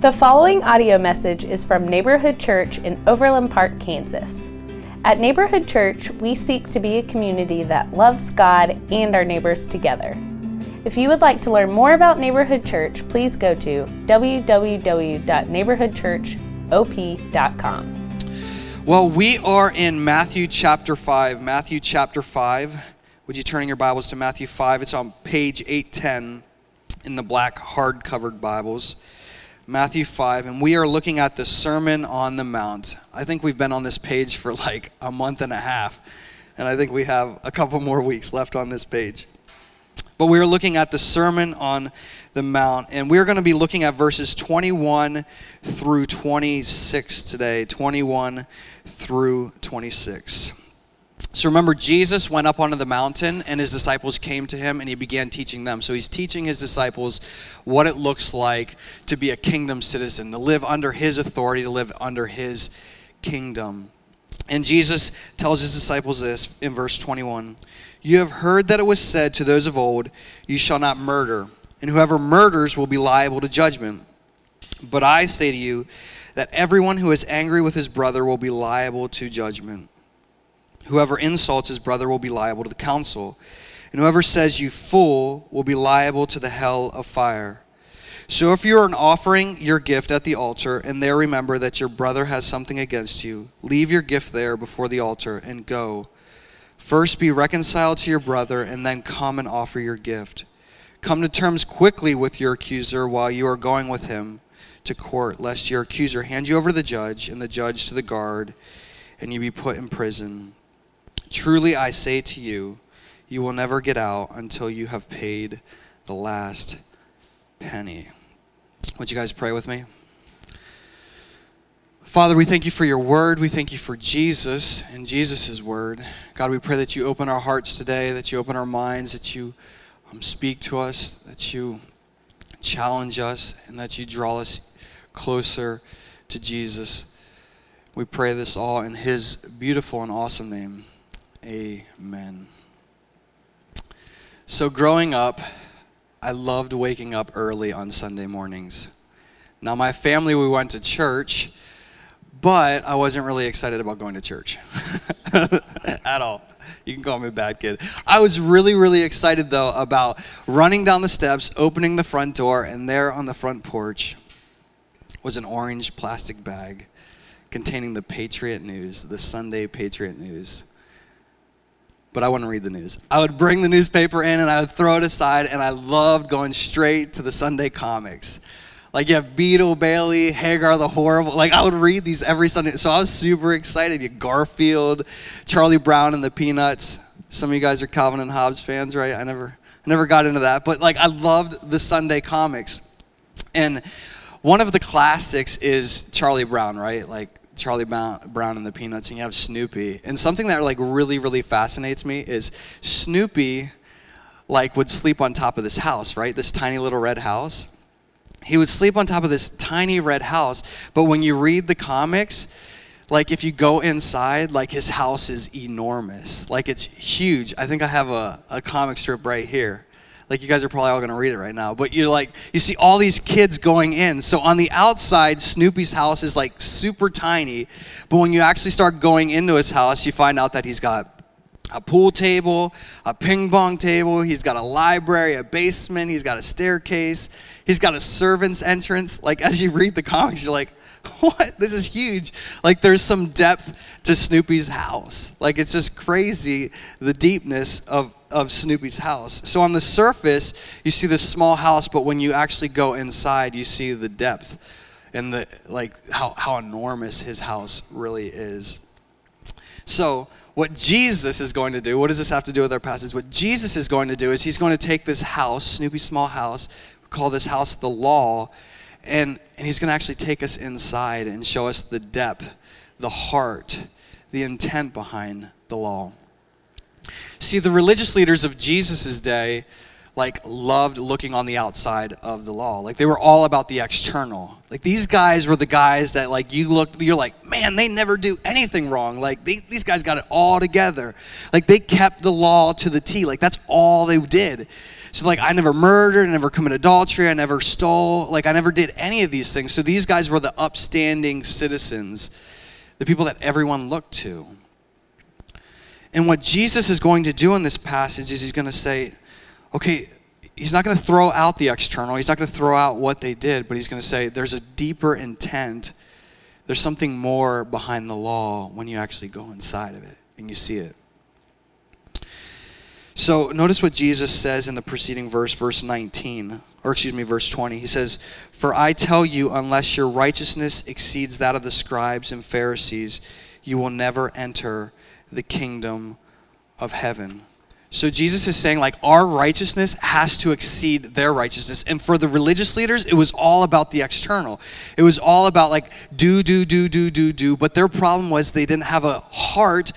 The following audio message is from Neighborhood Church in Overland Park, Kansas. At Neighborhood Church, we seek to be a community that loves God and our neighbors together. If you would like to learn more about Neighborhood Church, please go to www.neighborhoodchurchop.com. Well, we are in Matthew chapter 5. Matthew chapter 5. Would you turn in your Bibles to Matthew 5? It's on page 810 in the black hard-covered Bibles. Matthew 5, and we are looking at the Sermon on the Mount. I think we've been on this page for like a month and a half, and I think we have a couple more weeks left on this page. But we are looking at the Sermon on the Mount, and we're going to be looking at verses 21 through 26 today, 21 through 26. So remember, Jesus went up onto the mountain, and his disciples came to him, and he began teaching them. So he's teaching his disciples what it looks like to be a kingdom citizen, to live under his authority, to live under his kingdom. And Jesus tells his disciples this in verse 21. You have heard that it was said to those of old, you shall not murder, and whoever murders will be liable to judgment. But I say to you that everyone who is angry with his brother will be liable to judgment. Whoever insults his brother will be liable to the council, and whoever says you fool will be liable to the hell of fire. So if you are offering your gift at the altar, and there remember that your brother has something against you, leave your gift there before the altar and go. First be reconciled to your brother, and then come and offer your gift. Come to terms quickly with your accuser while you are going with him to court, lest your accuser hand you over to the judge, and the judge to the guard, and you be put in prison. Truly I say to you, you will never get out until you have paid the last penny. Would you guys pray with me? Father, we thank you for your word. We thank you for Jesus and Jesus' word. God, we pray that you open our hearts today, that you open our minds, that you speak to us, that you challenge us, and that you draw us closer to Jesus. We pray this all in his beautiful and awesome name. Amen. So growing up, I loved waking up early on Sunday mornings. Now my family, we went to church, but I wasn't really excited about going to church at all. You can call me a bad kid. I was really excited though about running down the steps, opening the front door, and there on the front porch was an orange plastic bag containing the Patriot News, the Sunday Patriot News. But I wouldn't read the news. I would bring the newspaper in and I would throw it aside, and I loved going straight to the Sunday comics. Like you have Beetle Bailey, Hagar the Horrible. Like I would read these every Sunday. So I was super excited. You had Garfield, Charlie Brown and the Peanuts. Some of you guys are Calvin and Hobbes fans, right? I never got into that. But like I loved the Sunday comics. And one of the classics is Charlie Brown, right? Like Charlie Brown and the Peanuts, and you have Snoopy. And something that like really fascinates me is Snoopy like would sleep on top of this house, right? This tiny little red house. He would sleep on top of this tiny red house, but when you read the comics, like if you go inside, like his house is enormous. Like it's huge. I think I have a comic strip right here. Like you guys are probably all gonna read it right now, but you're like, you see all these kids going in. So on the outside, Snoopy's house is like super tiny, but when you actually start going into his house, you find out that he's got a pool table, a ping pong table, he's got a library, a basement, he's got a staircase, he's got a servant's entrance. Like as you read the comics, you're like, what? This is huge. Like there's some depth to Snoopy's house. Like it's just crazy, the deepness of Snoopy's house. So on the surface, you see this small house, but when you actually go inside, you see the depth and the like how enormous his house really is. So what Jesus is going to do, what does this have to do with our passage? What Jesus is going to do is he's going to take this house, Snoopy's small house, we call this house the law, and he's going to actually take us inside and show us the depth, the heart, the intent behind the law. See, the religious leaders of Jesus' day, like, loved looking on the outside of the law. Like, they were all about the external. Like, these guys were the guys that, like, you look, you're like, man, they never do anything wrong. Like, these guys got it all together. Like, they kept the law to the T. Like, that's all they did. So like, I never murdered, I never committed adultery, I never stole, like I never did any of these things. So these guys were the upstanding citizens, the people that everyone looked to. And what Jesus is going to do in this passage is he's going to say, okay, he's not going to throw out the external. He's not going to throw out what they did, but he's going to say there's a deeper intent. There's something more behind the law when you actually go inside of it and you see it. So notice what Jesus says in the preceding verse, verse 20. He says, "For I tell you, unless your righteousness exceeds that of the scribes and Pharisees, you will never enter the kingdom of heaven." So Jesus is saying, like, our righteousness has to exceed their righteousness. And for the religious leaders, it was all about the external. It was all about, like, do. But their problem was they didn't have a heart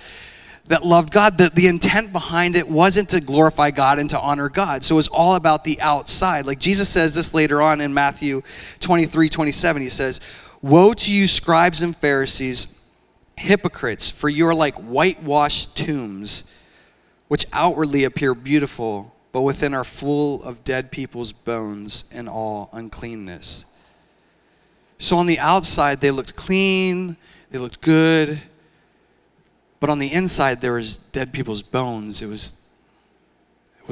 that loved God. The intent behind it wasn't to glorify God and to honor God. So it was all about the outside. Like, Jesus says this later on in Matthew 23:27. He says, "Woe to you, scribes and Pharisees, hypocrites, for you are like whitewashed tombs, which outwardly appear beautiful, but within are full of dead people's bones and all uncleanness." So on the outside, they looked clean, they looked good, but on the inside, there was dead people's bones. It was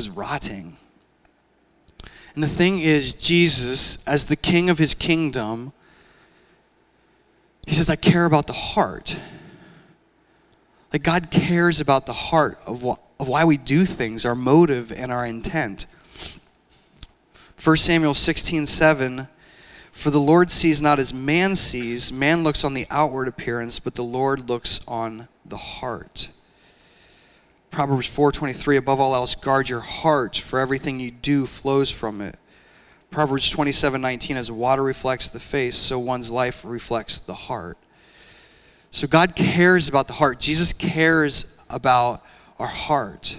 rotting. And the thing is, Jesus, as the king of his kingdom, he says, I care about the heart. Like, God cares about the heart of why we do things, our motive and our intent. 1 Samuel 16:7, "For the Lord sees not as man sees. Man looks on the outward appearance, but the Lord looks on the heart." Proverbs 4:23, "Above all else, guard your heart, for everything you do flows from it." Proverbs 27:19, "As water reflects the face, so one's life reflects the heart." So God cares about the heart. Jesus cares about our heart.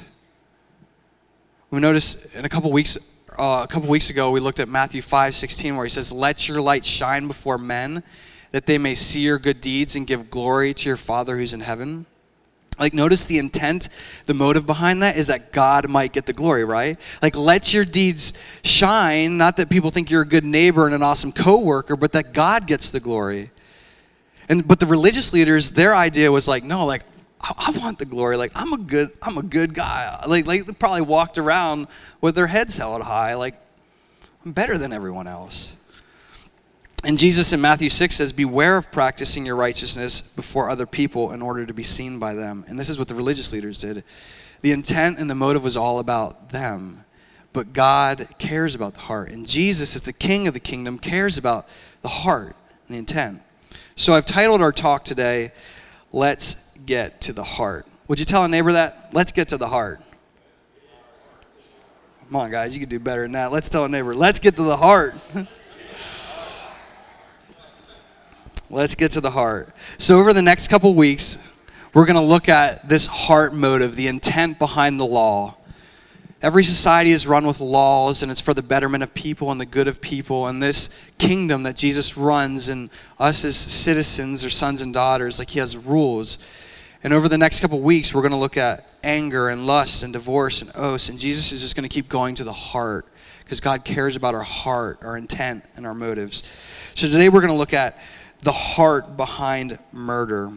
We noticed in a couple weeks ago, we looked at Matthew 5:16, where he says, "Let your light shine before men, that they may see your good deeds and give glory to your Father who's in heaven." Like, notice the intent, the motive behind that is that God might get the glory, right? Like, let your deeds shine, not that people think you're a good neighbor and an awesome coworker, but that God gets the glory. But the religious leaders, their idea was like, no, like, I want the glory. Like, I'm a good guy. Like they probably walked around with their heads held high. Like, I'm better than everyone else. And Jesus in Matthew 6 says, "Beware of practicing your righteousness before other people in order to be seen by them." And this is what the religious leaders did. The intent and the motive was all about them. But God cares about the heart. And Jesus, as the king of the kingdom, cares about the heart and the intent. So I've titled our talk today, "Let's Get to the Heart." Would you tell a neighbor that? Let's get to the heart. Come on, guys, you can do better than that. Let's tell a neighbor, let's get to the heart. Let's get to the heart. So over the next couple weeks, we're going to look at this heart motive, the intent behind the law. Every society is run with laws, and it's for the betterment of people and the good of people. And this kingdom that Jesus runs, and us as citizens or sons and daughters, like, he has rules. And over the next couple weeks, we're going to look at anger and lust and divorce and oaths. And Jesus is just going to keep going to the heart, because God cares about our heart, our intent, and our motives. So today we're going to look at the heart behind murder.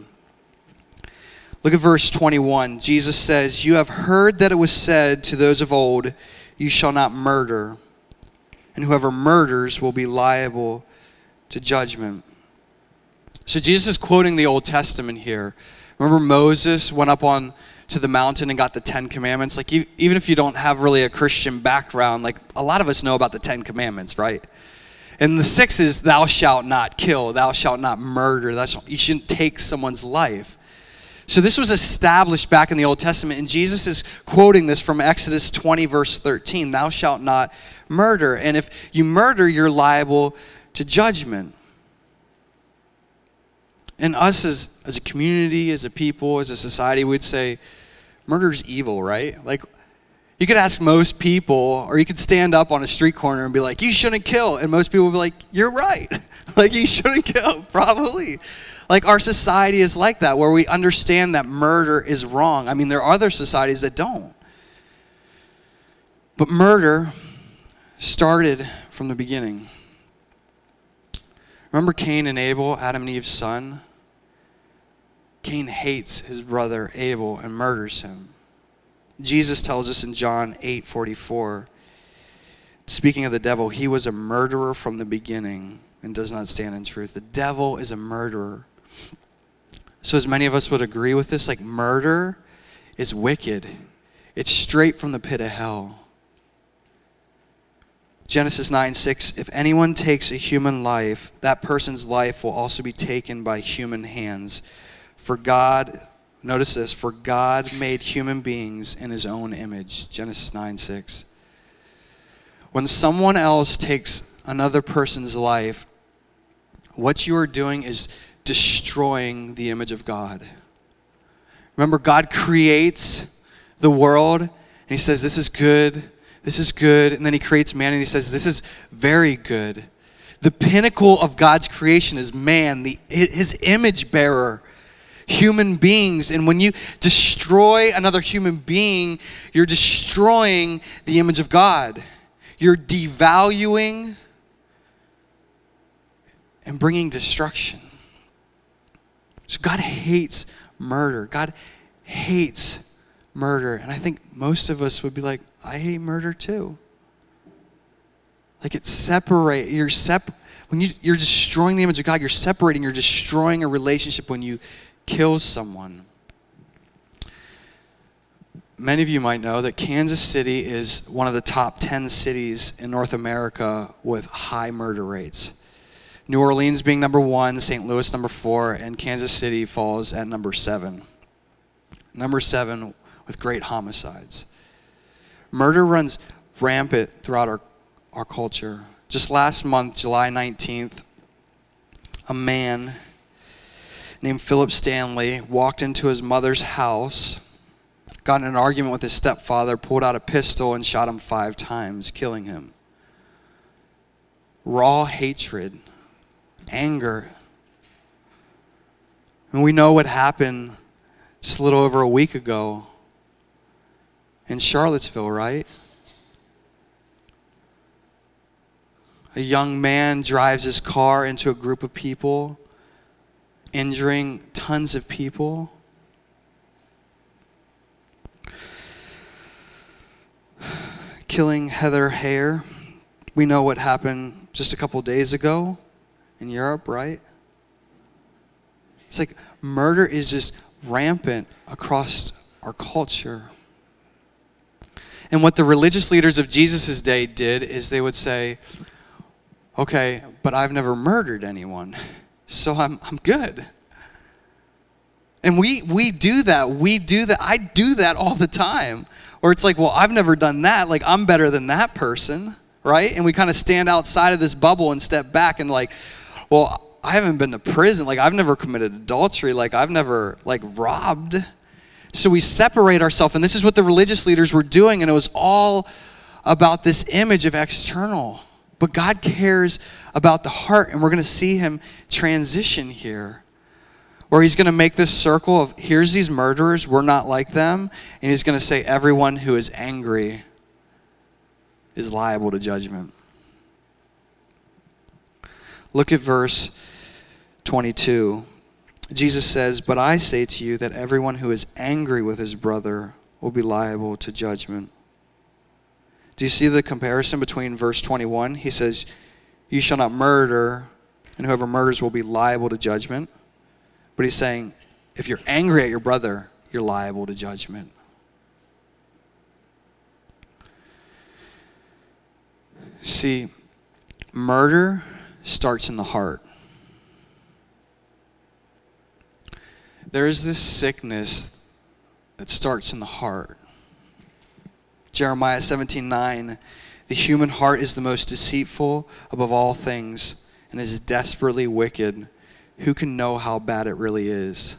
Look at verse 21. Jesus says, "You have heard that it was said to those of old, 'You shall not murder,' and whoever murders will be liable to judgment." So Jesus is quoting the Old Testament here. Remember, Moses went up on to the mountain and got the 10 Commandments? Like, even if you don't have really a Christian background, like, a lot of us know about the 10 Commandments, right? And the 6 is, thou shalt not kill, thou shalt not murder, you shouldn't take someone's life. So this was established back in the Old Testament, and Jesus is quoting this from Exodus 20, verse 13, "Thou shalt not murder, and if you murder, you're liable to judgment." And us as a community, as a people, as a society, we'd say, murder's evil, right? Like, you could ask most people, or you could stand up on a street corner and be like, "You shouldn't kill," and most people would be like, "You're right." Like, you shouldn't kill, probably. Like, our society is like that, where we understand that murder is wrong. I mean, there are other societies that don't. But murder started from the beginning. Remember Cain and Abel, Adam and Eve's son? Cain hates his brother Abel and murders him. Jesus tells us in John 8:44, speaking of the devil, he was a murderer from the beginning and does not stand in truth. The devil is a murderer. So as many of us would agree with this, like murder is wicked. It's straight from the pit of hell. Genesis 9:6, if anyone takes a human life, that person's life will also be taken by human hands. For God, notice this, for God made human beings in his own image. Genesis 9:6. When someone else takes another person's life, what you are doing is destroying the image of God. Remember, God creates the world, and he says, this is good. This is good. And then he creates man and he says, this is very good. The pinnacle of God's creation is man, his image bearer, human beings. And when you destroy another human being, you're destroying the image of God. You're devaluing and bringing destruction. So God hates murder. God hates murder. And I think most of us would be like, I hate murder too. Like it separates. When you're destroying the image of God, you're separating. You're destroying a relationship when you kill someone. Many of you might know that Kansas City is one of the top 10 cities in North America with high murder rates. New Orleans being number 1, St. Louis number 4, and Kansas City falls at number 7. Number 7 with great homicides. Murder runs rampant throughout our culture. Just last month, July 19th, a man named Philip Stanley walked into his mother's house, got in an argument with his stepfather, pulled out a pistol, and shot him 5 times, killing him. Raw hatred. Anger. And we know what happened just a little over a week ago in Charlottesville, right? A young man drives his car into a group of people, injuring tons of people. Killing Heather Hare. We know what happened just a couple days ago. In Europe, right? It's like murder is just rampant across our culture. And what the religious leaders of Jesus' day did is they would say, okay, but I've never murdered anyone, so I'm good. And we do that. We do that. I do that all the time. Or it's like, well, I've never done that. Like, I'm better than that person, right? And we kind of stand outside of this bubble and step back and like, well, I haven't been to prison. Like, I've never committed adultery. Like, I've never, robbed. So we separate ourselves. And this is what the religious leaders were doing. And it was all about this image of external. But God cares about the heart. And we're going to see him transition here, where he's going to make this circle of, here's these murderers, we're not like them. And he's going to say, everyone who is angry is liable to judgment. Look at verse 22. Jesus says, but I say to you that everyone who is angry with his brother will be liable to judgment. Do you see the comparison between verse 21? He says, you shall not murder, and whoever murders will be liable to judgment. But he's saying, if you're angry at your brother, you're liable to judgment. See, murder starts in the heart. There is this sickness that starts in the heart. Jeremiah 17:9, the human heart is the most deceitful above all things and is desperately wicked. Who can know how bad it really is?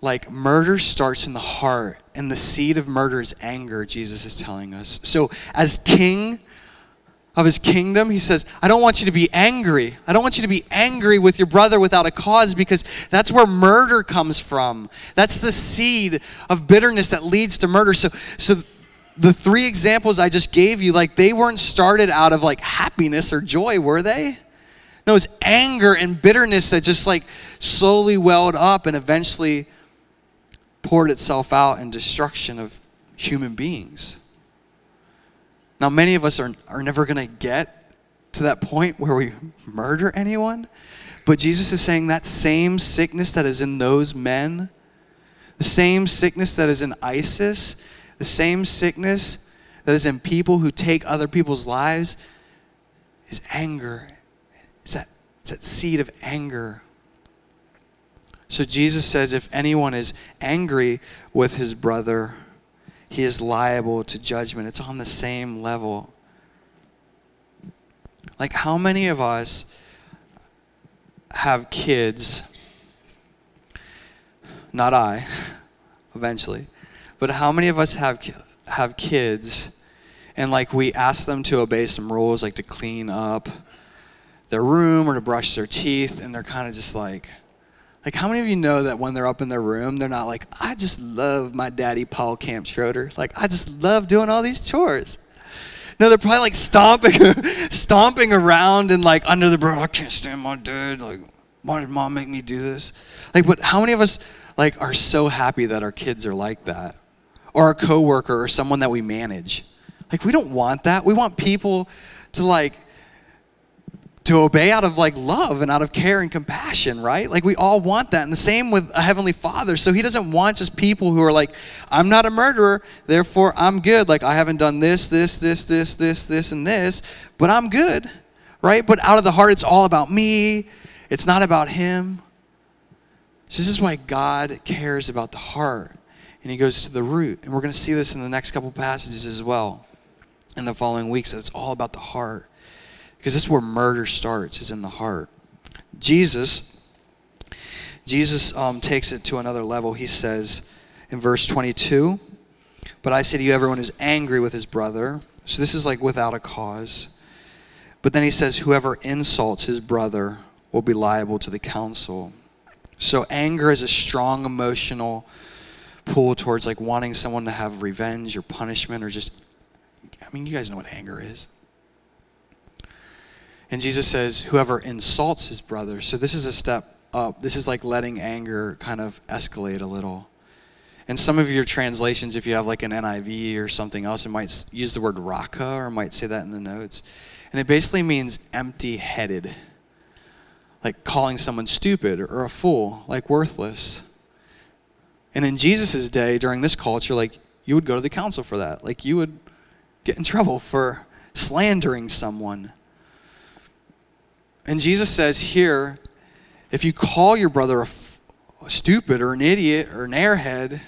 Like, murder starts in the heart, and the seed of murder is anger, Jesus is telling us. So as king of his kingdom, he says, I don't want you to be angry. I don't want you to be angry with your brother without a cause, because that's where murder comes from. That's the seed of bitterness that leads to murder. So the three examples I just gave you, like they weren't started out of like happiness or joy, were they? No, it was anger and bitterness that just like slowly welled up and eventually poured itself out in destruction of human beings. Now, many of us are never going to get to that point where we murder anyone, but Jesus is saying that same sickness that is in those men, the same sickness that is in ISIS, the same sickness that is in people who take other people's lives is anger. It's that seed of anger. So Jesus says if anyone is angry with his brother, he is liable to judgment. It's on the same level. Like how many of us have kids? Not I, eventually. But how many of us have kids and like we ask them to obey some rules, like to clean up their room or to brush their teeth, and they're kind of just like how many of you know that when they're up in their room, they're not like, I just love my daddy, Paul Camp Schroeder. Like, I just love doing all these chores. No, they're probably like stomping around and like under the bed, I can't stand my dad. Like, why did mom make me do this? Like, but how many of us like are so happy that our kids are like that? Or a coworker or someone that we manage. Like, we don't want that. We want people to like, to obey out of like love and out of care and compassion, right? Like we all want that. And the same with a heavenly father. So he doesn't want just people who are like, I'm not a murderer, therefore I'm good. Like I haven't done this, but I'm good, right? But out of the heart, it's all about me. It's not about him. So this is why God cares about the heart. And he goes to the root. And we're going to see this in the next couple passages as well in the following weeks. It's all about the heart. Because this is where murder starts, is in the heart. Jesus takes it to another level. He says in verse 22, but I say to you, everyone is angry with his brother. So this is like without a cause. But then he says, whoever insults his brother will be liable to the council. So anger is a strong emotional pull towards like wanting someone to have revenge or punishment or just, I mean, you guys know what anger is. And Jesus says, whoever insults his brother. So this is a step up. This is like letting anger kind of escalate a little. And some of your translations, if you have like an NIV or something else, it might use the word raka or might say that in the notes. And it basically means empty-headed. Like calling someone stupid or a fool, like worthless. And in Jesus' day, during this culture, like you would go to the council for that. Like you would get in trouble for slandering someone. And Jesus says here, if you call your brother a stupid or an idiot or an airhead,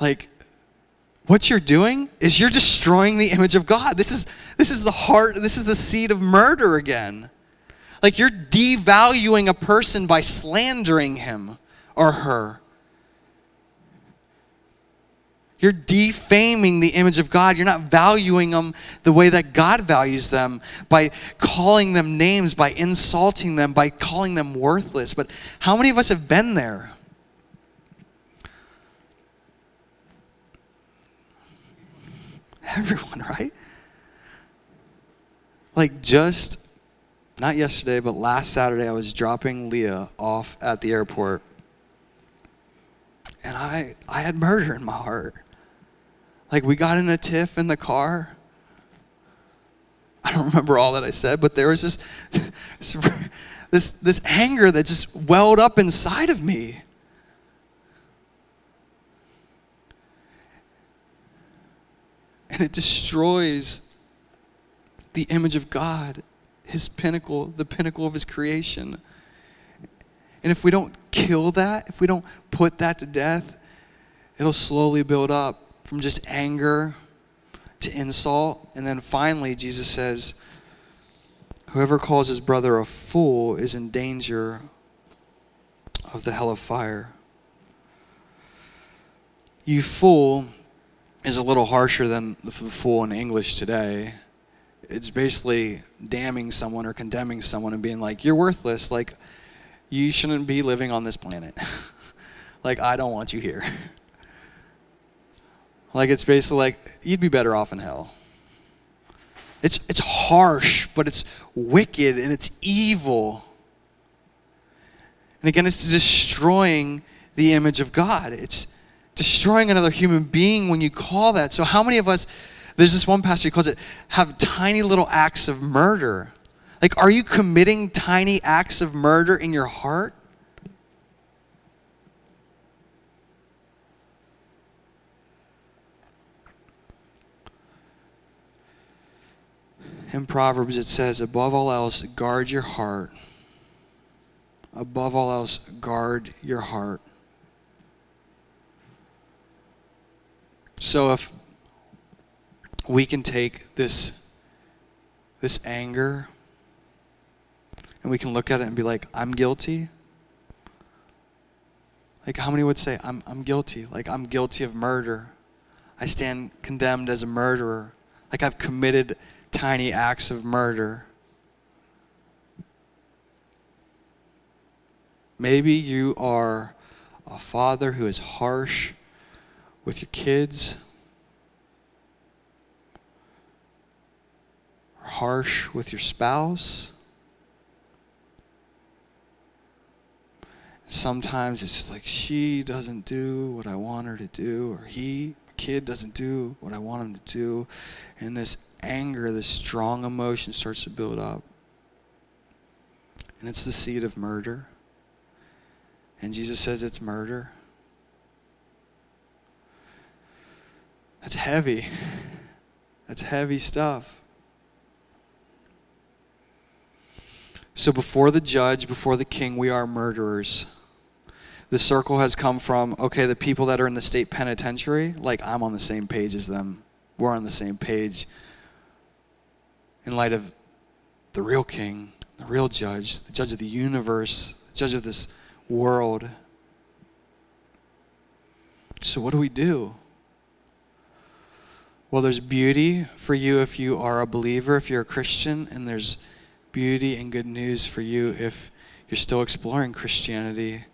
like what you're doing is you're destroying the image of God. This is the heart, this is the seed of murder again. Like you're devaluing a person by slandering him or her. You're defaming the image of God. You're not valuing them the way that God values them by calling them names, by insulting them, by calling them worthless. But how many of us have been there? Everyone, right? Like just, not yesterday, but last Saturday, I was dropping Leah off at the airport. And I had murder in my heart. Like we got in a tiff in the car. I don't remember all that I said, but there was this anger that just welled up inside of me. And it destroys the image of God, his pinnacle, the pinnacle of his creation. And if we don't kill that, if we don't put that to death, it'll slowly build up from just anger to insult. And then finally, Jesus says, whoever calls his brother a fool is in danger of the hell of fire. You fool is a little harsher than the fool in English today. It's basically damning someone or condemning someone and being like, you're worthless, like you shouldn't be living on this planet. Like, I don't want you here. Like, it's basically like, you'd be better off in hell. It's harsh, but it's wicked and it's evil. And again, it's destroying the image of God. It's destroying another human being when you call that. So how many of us, there's this one pastor who calls it, have tiny little acts of murder. Like, are you committing tiny acts of murder in your heart? In Proverbs it says, above all else, guard your heart. Above all else, guard your heart. So if we can take this anger and we can look at it and be like, I'm guilty. Like, how many would say, I'm guilty? Like, I'm guilty of murder. I stand condemned as a murderer. Like, I've committed tiny acts of murder. Maybe you are a father who is harsh with your kids, or harsh with your spouse. Sometimes it's just like, she doesn't do what I want her to do, or kid doesn't do what I want him to do, and this anger, this strong emotion starts to build up, and it's the seed of murder. And Jesus says it's murder. That's heavy. That's heavy stuff. So before the judge, before the king, we are murderers. The circle has come from, okay, the people that are in the state penitentiary, like, I'm on the same page as them. We're on the same page in light of the real king, the real judge, the judge of the universe, the judge of this world. So what do we do? Well, there's beauty for you if you are a believer, if you're a Christian, and there's beauty and good news for you if you're still exploring Christianity.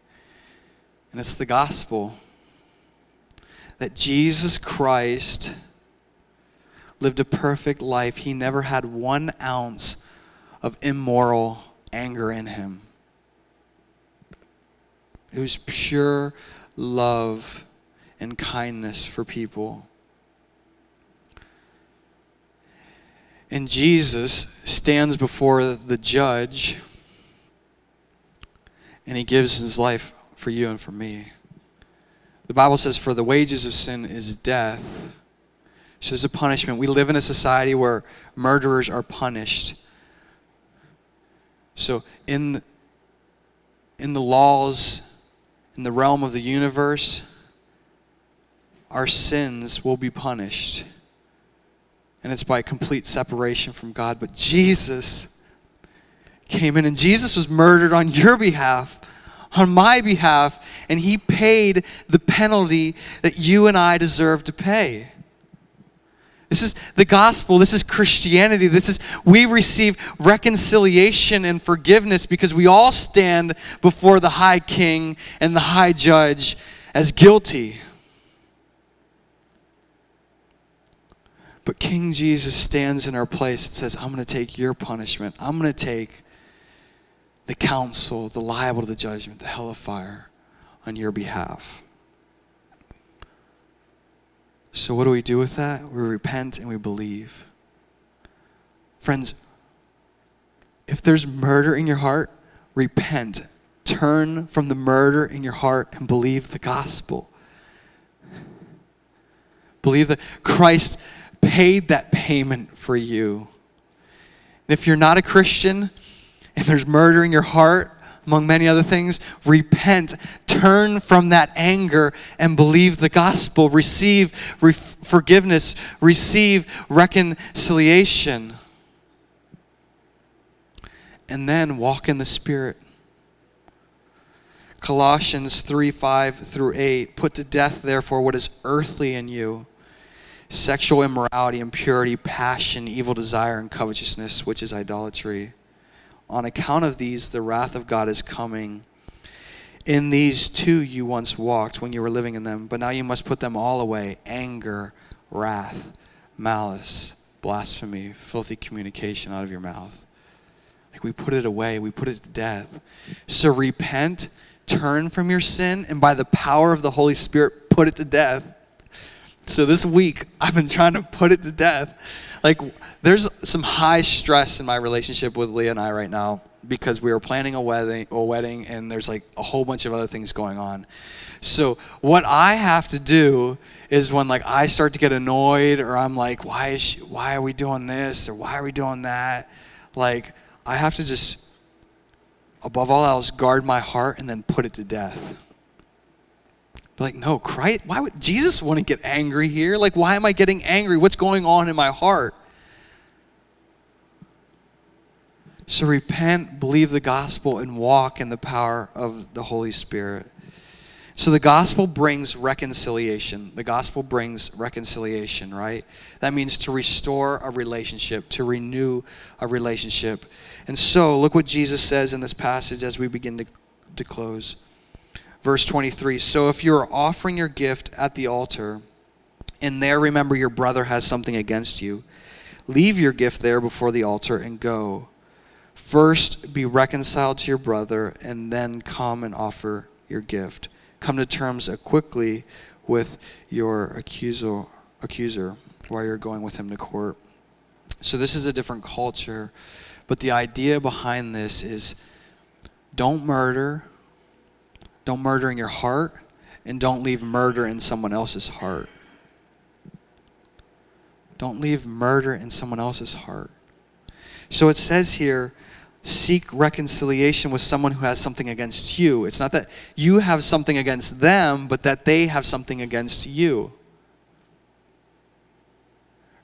And it's the gospel that Jesus Christ lived a perfect life. He never had 1 ounce of immoral anger in him. It was pure love and kindness for people. And Jesus stands before the judge, and he gives his life for you and for me. The Bible says, for the wages of sin is death. So there's a punishment. We live in a society where murderers are punished. So in the laws, in the realm of the universe, our sins will be punished. And it's by complete separation from God. But Jesus came in, and Jesus was murdered on your behalf, on my behalf, and he paid the penalty that you and I deserve to pay. This is the gospel. This is Christianity. We receive reconciliation and forgiveness because we all stand before the high king and the high judge as guilty. But King Jesus stands in our place and says, I'm going to take your punishment. I'm going to take the counsel, the liable to the judgment, the hell of fire on your behalf. So what do we do with that? We repent and we believe. Friends, if there's murder in your heart, repent. Turn from the murder in your heart and believe the gospel. Believe that Christ paid that payment for you. And if you're not a Christian and there's murder in your heart, among many other things, repent, turn from that anger and believe the gospel. Receive forgiveness, receive reconciliation. And then walk in the Spirit. Colossians 3:5-8, put to death therefore what is earthly in you, sexual immorality, impurity, passion, evil desire, and covetousness, which is idolatry. On account of these, the wrath of God is coming. In these too you once walked when you were living in them, but now you must put them all away: anger, wrath, malice, blasphemy, filthy communication out of your mouth. Like, we put it away, we put it to death. So repent, turn from your sin, and by the power of the Holy Spirit, put it to death. So this week, I've been trying to put it to death. Like, there's some high stress in my relationship with Leah and I right now, because we were planning a wedding, and there's like a whole bunch of other things going on. So what I have to do is, when like I start to get annoyed, or I'm like, why are we doing this, or why are we doing that? Like, I have to just, above all else, guard my heart and then put it to death. Be like, no, Christ, why would Jesus want to get angry here? Like, why am I getting angry? What's going on in my heart? So repent, believe the gospel, and walk in the power of the Holy Spirit. So the gospel brings reconciliation. The gospel brings reconciliation, right? That means to restore a relationship, to renew a relationship. And so look what Jesus says in this passage as we begin to close. Verse 23, so if you are offering your gift at the altar, and there remember your brother has something against you, leave your gift there before the altar and go. First be reconciled to your brother, and then come and offer your gift. Come to terms quickly with your accuser while you're going with him to court. So this is a different culture, but the idea behind this is don't murder. Don't murder in your heart, and don't leave murder in someone else's heart. Don't leave murder in someone else's heart. So it says here, seek reconciliation with someone who has something against you. It's not that you have something against them, but that they have something against you.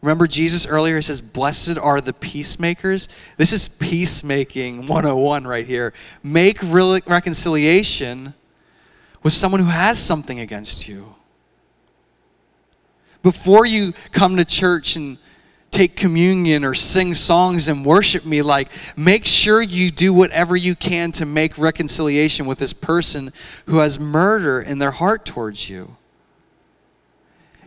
Remember Jesus earlier says, blessed are the peacemakers. This is peacemaking 101 right here. Make reconciliation with someone who has something against you. Before you come to church and take communion or sing songs and worship me, like, make sure you do whatever you can to make reconciliation with this person who has murder in their heart towards you.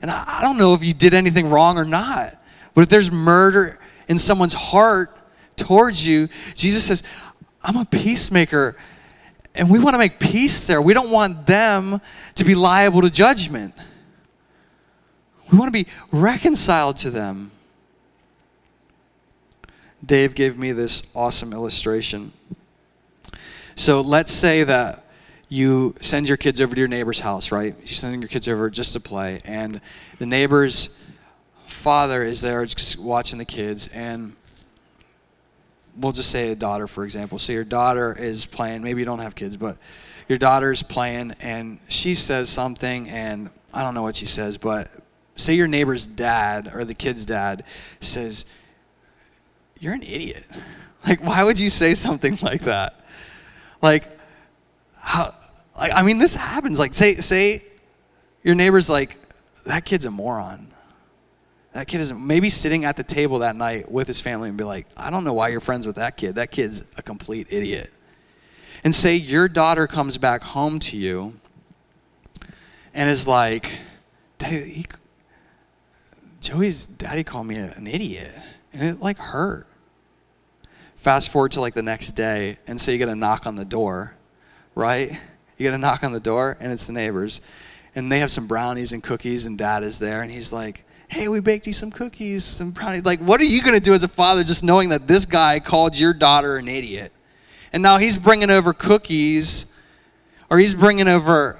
And I don't know if you did anything wrong or not, but if there's murder in someone's heart towards you, Jesus says, I'm a peacemaker, and we want to make peace there. We don't want them to be liable to judgment. We want to be reconciled to them. Dave gave me this awesome illustration. So let's say that you send your kids over to your neighbor's house, right? You're sending your kids over just to play, and the neighbor's father is there just watching the kids, and we'll just say a daughter, for example. So your daughter is playing. Maybe you don't have kids, but your daughter's playing, and she says something, and I don't know what she says, but say your neighbor's dad or the kid's dad says, you're an idiot. Like, why would you say something like that? Like, how? Like, I mean, this happens. Like, say your neighbor's like, that kid's a moron. That kid is maybe sitting at the table that night with his family and be like, I don't know why you're friends with that kid. That kid's a complete idiot. And say your daughter comes back home to you and is like, Joey's daddy called me an idiot. And it like hurt. Fast forward to like the next day, and so you get a knock on the door, right? You get a knock on the door, and it's the neighbors. And they have some brownies and cookies, and dad is there, and he's like, hey, we baked you some cookies, some brownies. Like, what are you going to do as a father just knowing that this guy called your daughter an idiot? And now he's bringing over cookies, or he's bringing over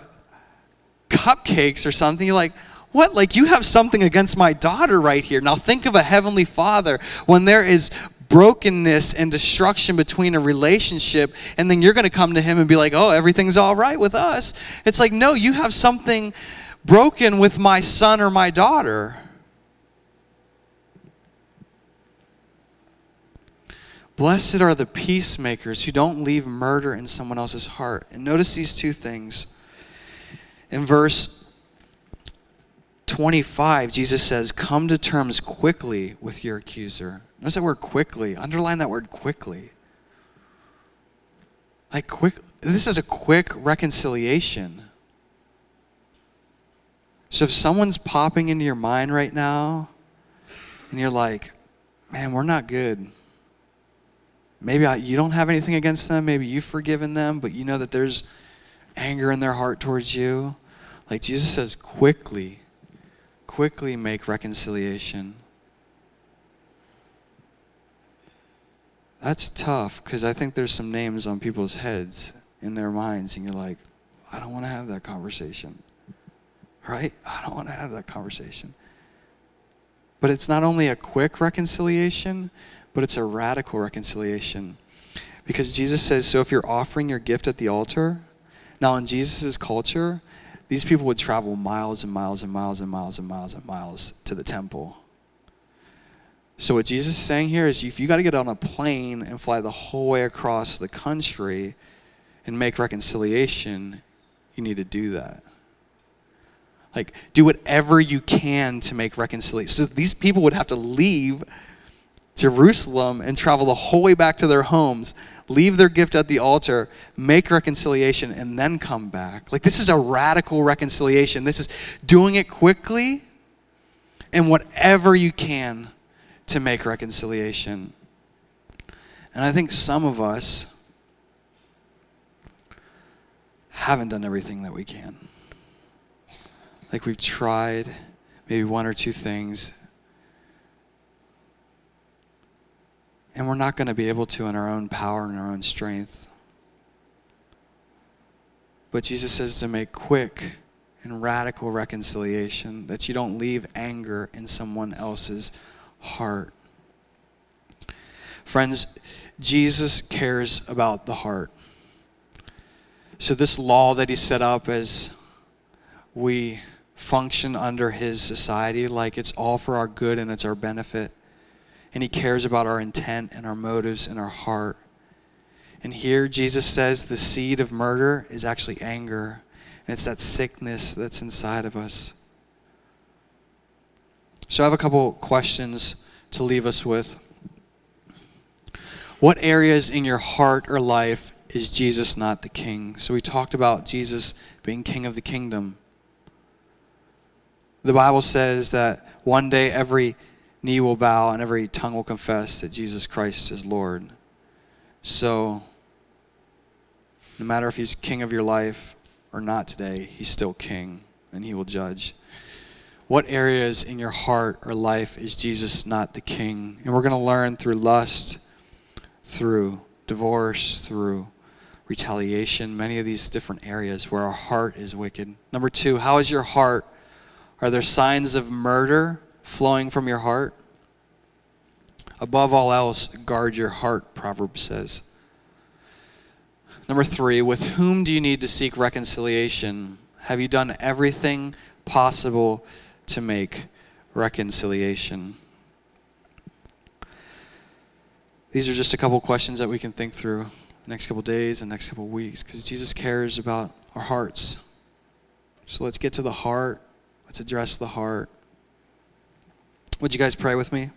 cupcakes or something. You're like, what? Like, you have something against my daughter right here. Now think of a heavenly father when there is brokenness and destruction between a relationship, and then you're going to come to him and be like, oh, everything's all right with us. It's like, no, you have something broken with my son or my daughter. Blessed are the peacemakers who don't leave murder in someone else's heart. And notice these two things. In verse 25, Jesus says, come to terms quickly with your accuser. Notice that word quickly. Underline that word quickly. Like, quick, This is a quick reconciliation. So if someone's popping into your mind right now, and you're like, man, we're not good. Maybe you don't have anything against them. Maybe you've forgiven them, but you know that there's anger in their heart towards you. Like Jesus says, quickly make reconciliation. That's tough, because I think there's some names on people's heads, in their minds, and you're like, I don't want to have that conversation, right? I don't want to have that conversation. But it's not only a quick reconciliation, but it's a radical reconciliation. Because Jesus says, so if you're offering your gift at the altar, now in Jesus' culture, these people would travel miles and miles and miles and miles and miles and miles to the temple. So what Jesus is saying here is if you got to get on a plane and fly the whole way across the country and make reconciliation, you need to do that. Like, do whatever you can to make reconciliation. So these people would have to leave Jerusalem and travel the whole way back to their homes, leave their gift at the altar, make reconciliation, and then come back. Like, this is a radical reconciliation. This is doing it quickly and whatever you can to make reconciliation. And I think some of us haven't done everything that we can. Like, we've tried maybe one or two things, and we're not going to be able to in our own power and our own strength. But Jesus says to make quick and radical reconciliation, that you don't leave anger in someone else's heart. Friends, Jesus cares about the heart. So this law that he set up as we function under his society, like it's all for our good and it's our benefit. And he cares about our intent and our motives and our heart. And here Jesus says the seed of murder is actually anger. And it's that sickness that's inside of us. So I have a couple questions to leave us with. What areas in your heart or life is Jesus not the king? So we talked about Jesus being king of the kingdom. The Bible says that one day every knee will bow and every tongue will confess that Jesus Christ is Lord. So, no matter if he's king of your life or not today, he's still king and he will judge. What areas in your heart or life is Jesus not the king? And we're going to learn through lust, through divorce, through retaliation, many of these different areas where our heart is wicked. Number 2, how is your heart? Are there signs of murder flowing from your heart? Above all else, guard your heart, Proverbs says. Number 3, with whom do you need to seek reconciliation? Have you done everything possible to make reconciliation? These are just a couple questions that we can think through the next couple days and next couple weeks, because Jesus cares about our hearts. So let's get to the heart. Let's address the heart. Would you guys pray with me?